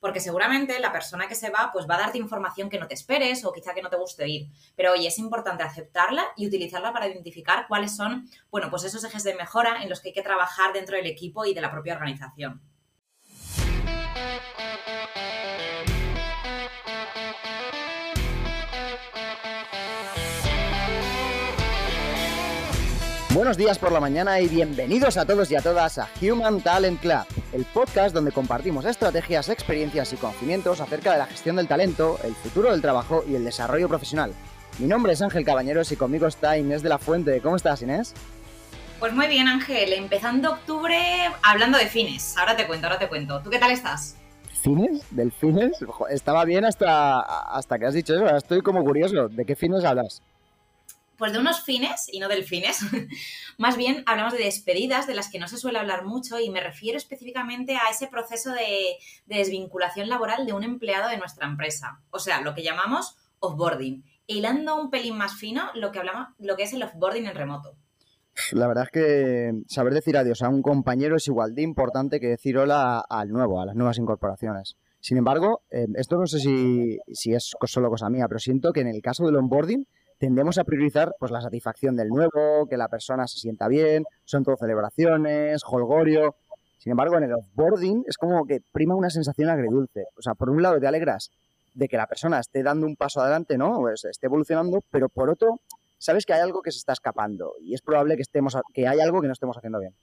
porque seguramente la persona que se va pues va a darte información que no te esperes o quizá que no te guste oír. Pero oye, es importante aceptarla y utilizarla para identificar cuáles son, bueno, pues esos ejes de mejora en los que hay que trabajar dentro del equipo y de la propia organización. Buenos días por la mañana y bienvenidos a todos y a todas a Human Talent Club, el podcast donde compartimos estrategias, experiencias y conocimientos acerca de la gestión del talento, el futuro del trabajo y el desarrollo profesional. Mi nombre es Ángel Cabañeros y conmigo está Inés de La Fuente. ¿Cómo estás, Inés? Pues muy bien, Ángel. Empezando octubre hablando de fines. Ahora te cuento. ¿Tú qué tal estás? ¿Fines? ¿Delfines? Estaba bien hasta que has dicho eso. Ahora estoy como curioso. ¿De qué fines hablas? Pues de unos fines y no delfines. Más bien hablamos de despedidas de las que no se suele hablar mucho y me refiero específicamente a ese proceso de desvinculación laboral de un empleado de nuestra empresa. O sea, lo que llamamos offboarding. Hilando un pelín más fino lo que es el offboarding en remoto. La verdad es que saber decir adiós a un compañero es igual de importante que decir hola al nuevo, a las nuevas incorporaciones. Sin embargo, esto no sé si es solo cosa mía, pero siento que en el caso del onboarding tendemos a priorizar pues la satisfacción del nuevo, que la persona se sienta bien, son todo celebraciones, jolgorio. Sin embargo, en el offboarding es como que prima una sensación agridulce. O sea, por un lado te alegras de que la persona esté dando un paso adelante, ¿no? Pues esté evolucionando, pero por otro, sabes que hay algo que se está escapando y es probable que hay algo que no estemos haciendo bien.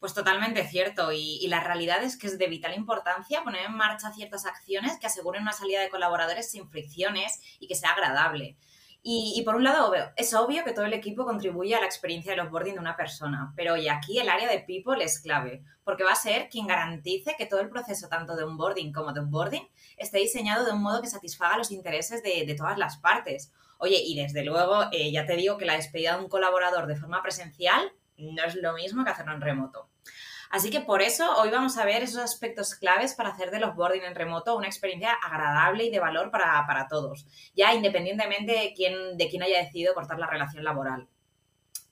Pues totalmente cierto y la realidad es que es de vital importancia poner en marcha ciertas acciones que aseguren una salida de colaboradores sin fricciones y que sea agradable. Y por un lado, es obvio que todo el equipo contribuye a la experiencia del offboarding de una persona, pero oye, aquí el área de people es clave, porque va a ser quien garantice que todo el proceso tanto de onboarding como de offboarding esté diseñado de un modo que satisfaga los intereses de todas las partes. Oye, y desde luego, ya te digo que la despedida de un colaborador de forma presencial no es lo mismo que hacerlo en remoto. Así que por eso hoy vamos a ver esos aspectos claves para hacer del offboarding en remoto una experiencia agradable y de valor para todos, ya independientemente de quién haya decidido cortar la relación laboral.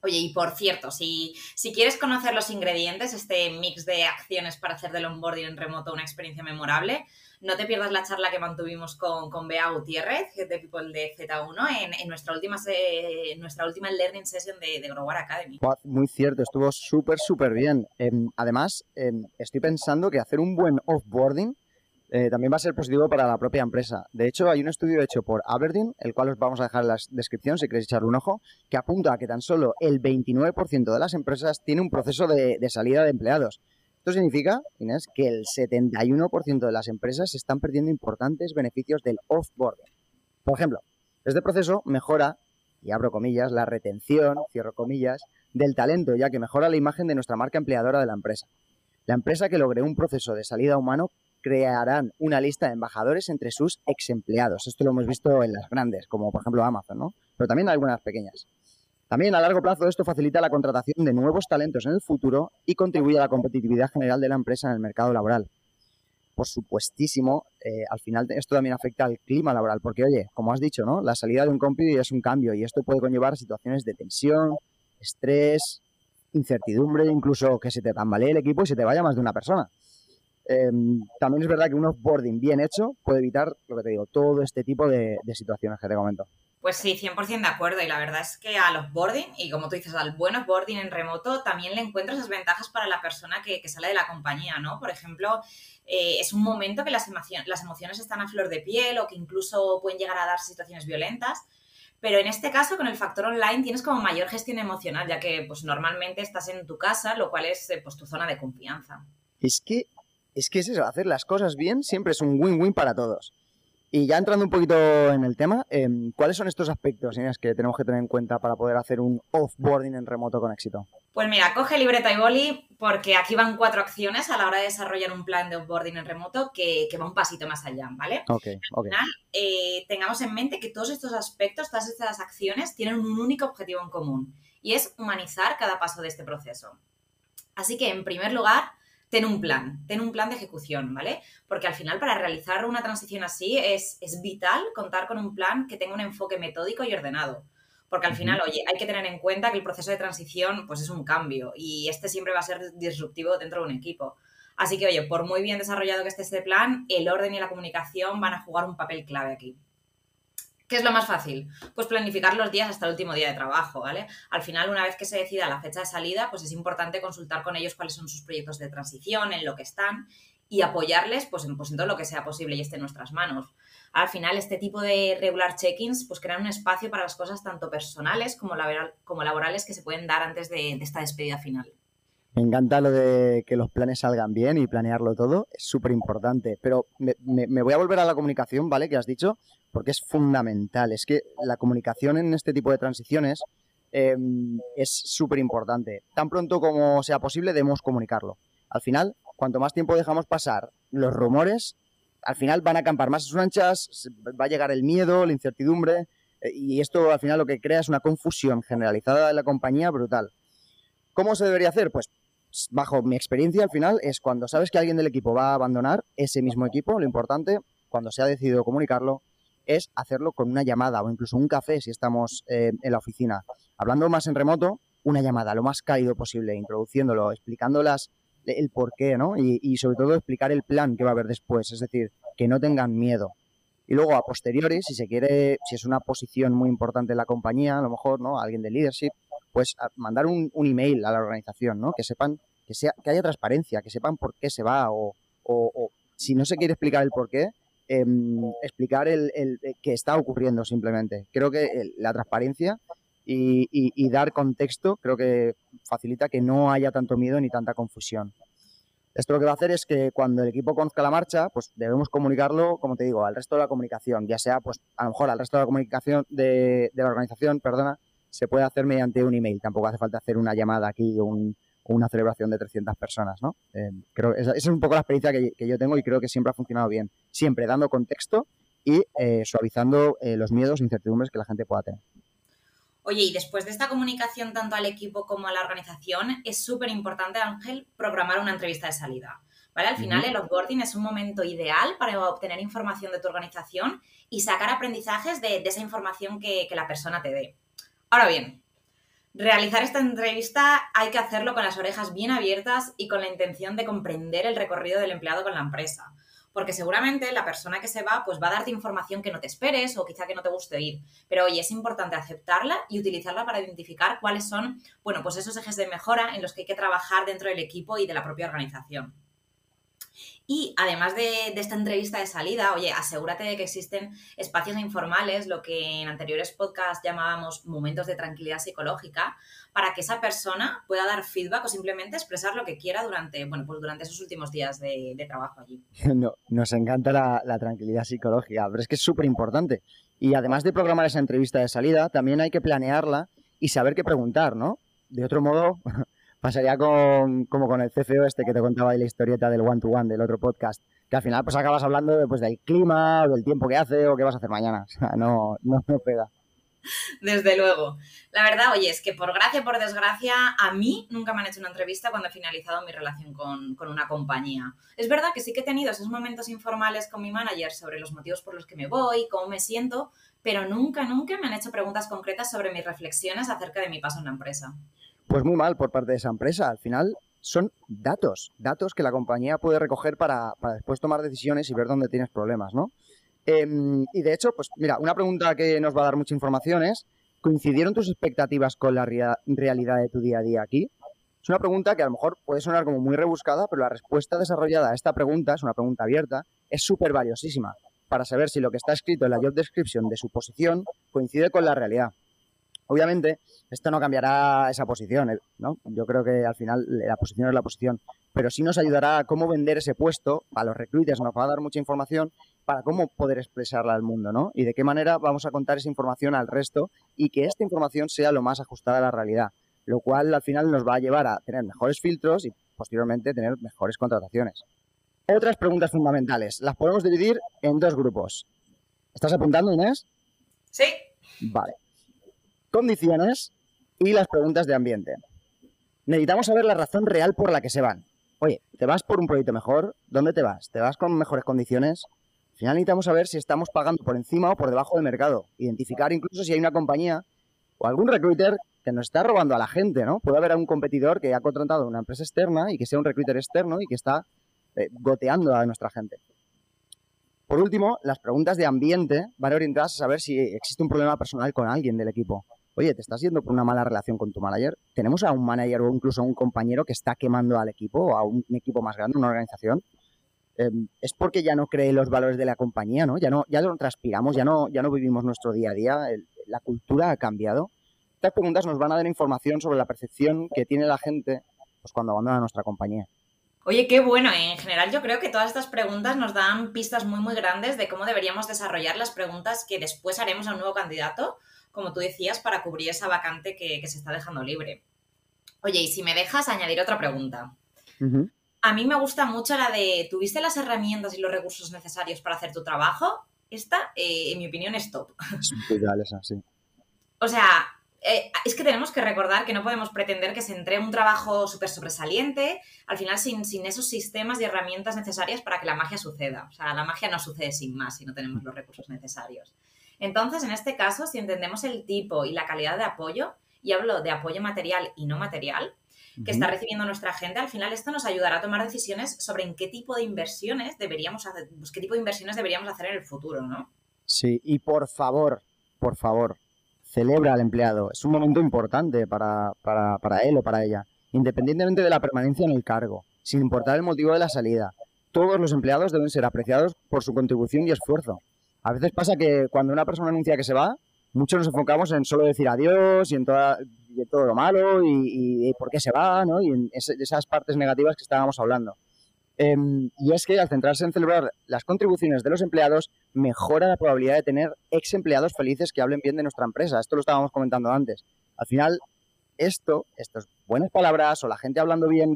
Oye, y por cierto, si quieres conocer los ingredientes, este mix de acciones para hacer del onboarding en remoto una experiencia memorable, no te pierdas la charla que mantuvimos con Bea Gutiérrez, Head of People de Z1, en nuestra última Learning Session de Growar Academy. Muy cierto, estuvo súper bien. Además, estoy pensando que hacer un buen offboarding también va a ser positivo para la propia empresa. De hecho, hay un estudio hecho por Aberdeen, el cual os vamos a dejar en la descripción si queréis echarle un ojo, que apunta a que tan solo el 29% de las empresas tiene un proceso de salida de empleados. Esto significa, Inés, que el 71% de las empresas están perdiendo importantes beneficios del offboarding. Por ejemplo, este proceso mejora, y abro comillas, la retención, cierro comillas, del talento, ya que mejora la imagen de nuestra marca empleadora de la empresa. La empresa que logre un proceso de salida humano crearán una lista de embajadores entre sus ex empleados. Esto lo hemos visto en las grandes, como por ejemplo Amazon, ¿no? Pero también en algunas pequeñas. También a largo plazo esto facilita la contratación de nuevos talentos en el futuro y contribuye a la competitividad general de la empresa en el mercado laboral. Por supuestísimo, al final esto también afecta al clima laboral, porque oye, como has dicho, ¿no? La salida de un compi es un cambio y esto puede conllevar situaciones de tensión, estrés, incertidumbre, incluso que se te tambalee el equipo y se te vaya más de una persona. También es verdad que un offboarding bien hecho puede evitar, lo que te digo, todo este tipo de situaciones que te comento. Pues sí, 100% de acuerdo y la verdad es que al offboarding, y como tú dices, al buen offboarding en remoto, también le encuentras las ventajas para la persona que sale de la compañía, ¿no? Por ejemplo, es un momento que las emociones están a flor de piel o que incluso pueden llegar a darse situaciones violentas. Pero en este caso, con el factor online, tienes como mayor gestión emocional, ya que pues, normalmente estás en tu casa, lo cual es pues, tu zona de confianza. Es que es eso, hacer las cosas bien siempre es un win-win para todos. Y ya entrando un poquito en el tema, ¿cuáles son estos aspectos, Inés, que tenemos que tener en cuenta para poder hacer un offboarding en remoto con éxito? Pues mira, coge libreta y boli porque aquí van 4 acciones a la hora de desarrollar un plan de offboarding en remoto que va un pasito más allá, ¿vale? Ok. Al final, tengamos en mente que todos estos aspectos, todas estas acciones tienen un único objetivo en común y es humanizar cada paso de este proceso. Así que, en primer lugar, Ten un plan de ejecución, ¿vale? Porque al final para realizar una transición así es vital contar con un plan que tenga un enfoque metódico y ordenado. Porque al final, oye, hay que tener en cuenta que el proceso de transición pues es un cambio y este siempre va a ser disruptivo dentro de un equipo. Así que, oye, por muy bien desarrollado que esté este plan, el orden y la comunicación van a jugar un papel clave aquí. ¿Qué es lo más fácil? Pues planificar los días hasta el último día de trabajo, ¿vale? Al final, una vez que se decida la fecha de salida, pues es importante consultar con ellos cuáles son sus proyectos de transición, en lo que están y apoyarles en todo lo que sea posible y esté en nuestras manos. Al final, este tipo de regular check-ins pues crean un espacio para las cosas tanto personales como laborales que se pueden dar antes de esta despedida final. Me encanta lo de que los planes salgan bien y planearlo todo, es súper importante. Pero me voy a volver a la comunicación, ¿vale?, que has dicho, porque es fundamental. Es que la comunicación en este tipo de transiciones es súper importante. Tan pronto como sea posible debemos comunicarlo. Al final, cuanto más tiempo dejamos pasar los rumores, al final van a acampar más a sus anchas, va a llegar el miedo, la incertidumbre, y esto al final lo que crea es una confusión generalizada de la compañía brutal. ¿Cómo se debería hacer? Pues bajo mi experiencia, al final, es cuando sabes que alguien del equipo va a abandonar ese mismo equipo, lo importante, cuando se ha decidido comunicarlo, es hacerlo con una llamada o incluso un café si estamos en la oficina. Hablando más en remoto, una llamada, lo más cálido posible, introduciéndolo, explicándolas el porqué, ¿no? Y sobre todo explicar el plan que va a haber después, es decir, que no tengan miedo. Y luego, a posteriori, si se quiere, si es una posición muy importante en la compañía, a lo mejor, ¿no?, alguien de leadership, pues mandar un email a la organización, ¿no?, que sepan, que haya transparencia, que sepan por qué se va o si no se quiere explicar el por qué, explicar el que está ocurriendo simplemente. Creo que la transparencia y dar contexto creo que facilita que no haya tanto miedo ni tanta confusión. Esto lo que va a hacer es que cuando el equipo conozca la marcha, pues debemos comunicarlo, como te digo, al resto de la comunicación, ya sea, pues a lo mejor al resto de la comunicación de la organización, perdona, se puede hacer mediante un email. Tampoco hace falta hacer una llamada aquí o una celebración de 300 personas, ¿no? Creo esa es un poco la experiencia que yo tengo y creo que siempre ha funcionado bien. Siempre dando contexto y suavizando los miedos e incertidumbres que la gente pueda tener. Oye, y después de esta comunicación tanto al equipo como a la organización, es súper importante, Ángel, programar una entrevista de salida, ¿vale? Al final, el offboarding es un momento ideal para obtener información de tu organización y sacar aprendizajes de esa información que la persona te dé. Ahora bien, realizar esta entrevista hay que hacerlo con las orejas bien abiertas y con la intención de comprender el recorrido del empleado con la empresa, porque seguramente la persona que se va pues va a darte información que no te esperes o quizá que no te guste oír, pero oye, es importante aceptarla y utilizarla para identificar cuáles son, bueno, pues esos ejes de mejora en los que hay que trabajar dentro del equipo y de la propia organización. Y además de esta entrevista de salida, oye, asegúrate de que existen espacios informales, lo que en anteriores podcasts llamábamos momentos de tranquilidad psicológica, para que esa persona pueda dar feedback o simplemente expresar lo que quiera durante esos últimos días de trabajo allí. No, nos encanta la tranquilidad psicológica, pero es que es súper importante. Y además de programar esa entrevista de salida, también hay que planearla y saber qué preguntar, ¿no? De otro modo... Pasaría como con el CFO este que te contaba de la historieta del one-to-one del otro podcast, que al final pues acabas hablando del clima o del tiempo que hace o qué vas a hacer mañana. O sea, no pega. Desde luego. La verdad, oye, es que por gracia, por desgracia, a mí nunca me han hecho una entrevista cuando he finalizado mi relación con una compañía. Es verdad que sí que he tenido esos momentos informales con mi manager sobre los motivos por los que me voy, cómo me siento, pero nunca me han hecho preguntas concretas sobre mis reflexiones acerca de mi paso en la empresa. Pues muy mal por parte de esa empresa. Al final son datos que la compañía puede recoger para después tomar decisiones y ver dónde tienes problemas, ¿no? Y de hecho, pues mira, una pregunta que nos va a dar mucha información es, ¿coincidieron tus expectativas con la realidad de tu día a día aquí? Es una pregunta que a lo mejor puede sonar como muy rebuscada, pero la respuesta desarrollada a esta pregunta, es una pregunta abierta, es súper valiosísima para saber si lo que está escrito en la job description de su posición coincide con la realidad. Obviamente, esto no cambiará esa posición, ¿no? Yo creo que al final la posición es la posición, pero sí nos ayudará a cómo vender ese puesto a los recruiters, nos va a dar mucha información para cómo poder expresarla al mundo, ¿no? Y de qué manera vamos a contar esa información al resto y que esta información sea lo más ajustada a la realidad, lo cual al final nos va a llevar a tener mejores filtros y posteriormente tener mejores contrataciones. Otras preguntas fundamentales, las podemos dividir en dos grupos. ¿Estás apuntando, Inés? Sí. Vale. Condiciones y las preguntas de ambiente. Necesitamos saber la razón real por la que se van. Oye, ¿te vas por un proyecto mejor? ¿Dónde te vas? ¿Te vas con mejores condiciones? Al final necesitamos saber si estamos pagando por encima o por debajo del mercado. Identificar incluso si hay una compañía o algún recruiter que nos está robando a la gente, ¿no? Puede haber algún competidor que ha contratado una empresa externa y que sea un recruiter externo y que está goteando a nuestra gente. Por último, las preguntas de ambiente van orientadas a saber si existe un problema personal con alguien del equipo. Oye, ¿te estás yendo por una mala relación con tu manager? ¿Tenemos a un manager o incluso a un compañero que está quemando al equipo o a un equipo más grande, una organización? Es porque ya no cree los valores de la compañía, ¿no? Ya no transpiramos, ya no vivimos nuestro día a día, la cultura ha cambiado. Estas preguntas nos van a dar información sobre la percepción que tiene la gente pues, cuando abandona nuestra compañía. Oye, qué bueno. En general yo creo que todas estas preguntas nos dan pistas muy, muy grandes de cómo deberíamos desarrollar las preguntas que después haremos a un nuevo candidato, como tú decías, para cubrir esa vacante que se está dejando libre. Oye, y si me dejas añadir otra pregunta. Uh-huh. A mí me gusta mucho la de, ¿tuviste las herramientas y los recursos necesarios para hacer tu trabajo? Esta, en mi opinión, es top. Es brutal esa, sí. O sea... es que tenemos que recordar que no podemos pretender que se entre un trabajo súper sobresaliente al final sin esos sistemas y herramientas necesarias para que la magia suceda. O sea, la magia no sucede sin más si no tenemos los recursos necesarios. Entonces, en este caso, si entendemos el tipo y la calidad de apoyo, y hablo de apoyo material y no material, que está recibiendo nuestra gente, al final esto nos ayudará a tomar decisiones sobre en qué tipo de inversiones deberíamos hacer, pues, qué tipo de inversiones deberíamos hacer en el futuro, ¿no? Sí, y por favor, celebra al empleado. Es un momento importante para él o para ella, independientemente de la permanencia en el cargo, sin importar el motivo de la salida. Todos los empleados deben ser apreciados por su contribución y esfuerzo. A veces pasa que cuando una persona anuncia que se va, muchos nos enfocamos en solo decir adiós y en todo lo malo y por qué se va, ¿no? Y en esas partes negativas que estábamos hablando. Y es que al centrarse en celebrar las contribuciones de los empleados, mejora la probabilidad de tener ex empleados felices que hablen bien de nuestra empresa. Esto lo estábamos comentando antes. Al final, estas buenas palabras o la gente hablando bien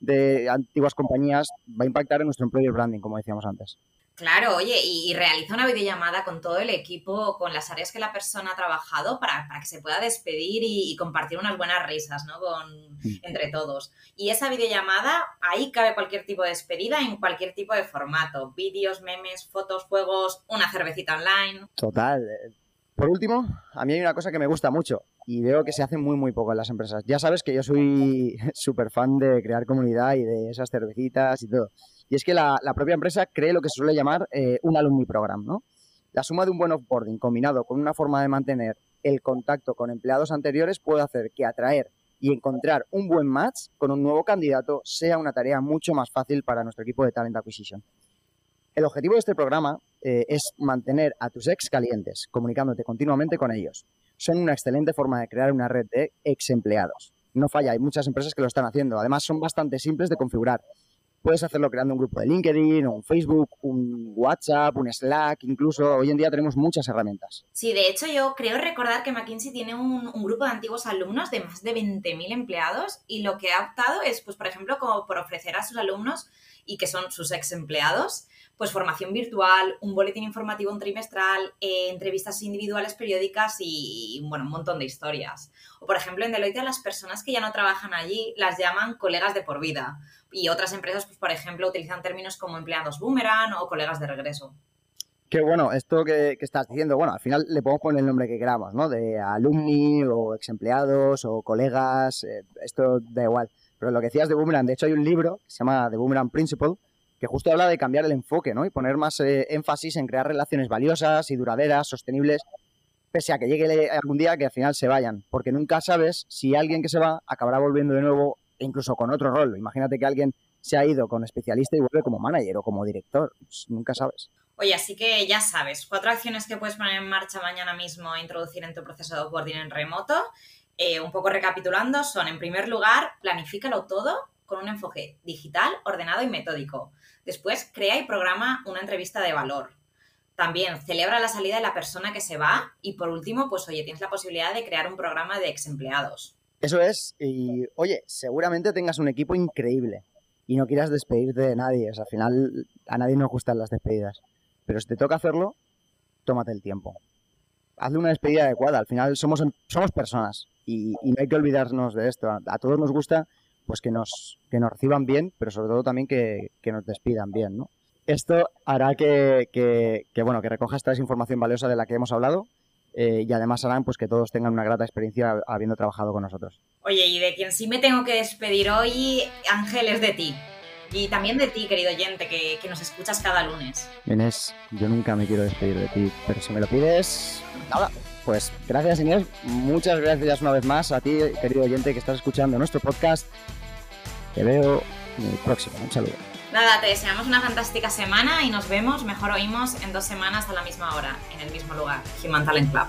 de antiguas compañías va a impactar en nuestro employer branding, como decíamos antes. Claro, oye, y realiza una videollamada con todo el equipo, con las áreas que la persona ha trabajado para que se pueda despedir y compartir unas buenas risas, ¿no? Entre todos. Y esa videollamada, ahí cabe cualquier tipo de despedida en cualquier tipo de formato. Vídeos, memes, fotos, juegos, una cervecita online. Total. Por último, a mí hay una cosa que me gusta mucho y veo que se hace muy, muy poco en las empresas. Ya sabes que yo soy súper fan de crear comunidad y de esas cervecitas y todo. Y es que la propia empresa cree lo que se suele llamar un alumni program, ¿no? La suma de un buen offboarding combinado con una forma de mantener el contacto con empleados anteriores puede hacer que atraer y encontrar un buen match con un nuevo candidato sea una tarea mucho más fácil para nuestro equipo de Talent Acquisition. El objetivo de este programa es mantener a tus ex calientes, comunicándote continuamente con ellos. Son una excelente forma de crear una red de ex empleados. No falla, hay muchas empresas que lo están haciendo. Además, son bastante simples de configurar. Puedes hacerlo creando un grupo de LinkedIn, un Facebook, un WhatsApp, un Slack, incluso. Hoy en día tenemos muchas herramientas. Sí, de hecho yo creo recordar que McKinsey tiene un grupo de antiguos alumnos de más de 20.000 empleados y lo que ha optado es, pues por ejemplo, como por ofrecer a sus alumnos, y que son sus ex empleados, pues formación virtual, un boletín informativo un trimestral, entrevistas individuales periódicas y, bueno, un montón de historias. O, por ejemplo, en Deloitte a las personas que ya no trabajan allí las llaman colegas de por vida. Y otras empresas, pues por ejemplo, utilizan términos como empleados boomerang o colegas de regreso. Qué bueno, esto que estás diciendo, bueno, al final le podemos poner el nombre que queramos, ¿no? De alumni o ex empleados o colegas, esto da igual. Pero lo que decías de boomerang, de hecho hay un libro que se llama The Boomerang Principle que justo habla de cambiar el enfoque, ¿no? Y poner más énfasis en crear relaciones valiosas y duraderas, sostenibles, pese a que llegue algún día que al final se vayan. Porque nunca sabes si alguien que se va acabará volviendo de nuevo e incluso con otro rol. Imagínate que alguien se ha ido con especialista y vuelve como manager o como director. Pues nunca sabes. Oye, así que ya sabes, 4 acciones que puedes poner en marcha mañana mismo e introducir en tu proceso de offboarding en remoto. Un poco recapitulando, son, en primer lugar, planifícalo todo con un enfoque digital, ordenado y metódico. Después, crea y programa una entrevista de valor. También celebra la salida de la persona que se va. Y por último, pues oye, tienes la posibilidad de crear un programa de exempleados. Eso es, y oye, seguramente tengas un equipo increíble y no quieras despedirte de nadie, o sea, al final a nadie nos gustan las despedidas, pero si te toca hacerlo, tómate el tiempo. Hazle una despedida adecuada, al final somos personas y no hay que olvidarnos de esto, a todos nos gusta pues que nos reciban bien, pero sobre todo también que nos despidan bien, ¿no? Esto hará que recojas toda esa información valiosa de la que hemos hablado. Y además harán pues que todos tengan una grata experiencia habiendo trabajado con nosotros. Oye, y de quien sí me tengo que despedir hoy, Ángel, es de ti. Y también de ti, querido oyente, que nos escuchas cada lunes. Inés, yo nunca me quiero despedir de ti, pero si me lo pides, nada. Pues gracias, Inés. Muchas gracias una vez más a ti, querido oyente, que estás escuchando nuestro podcast. Te veo en el próximo. Un saludo. Nada, te deseamos una fantástica semana y nos vemos, mejor oímos, en 2 semanas a la misma hora, en el mismo lugar, Human Talent Club.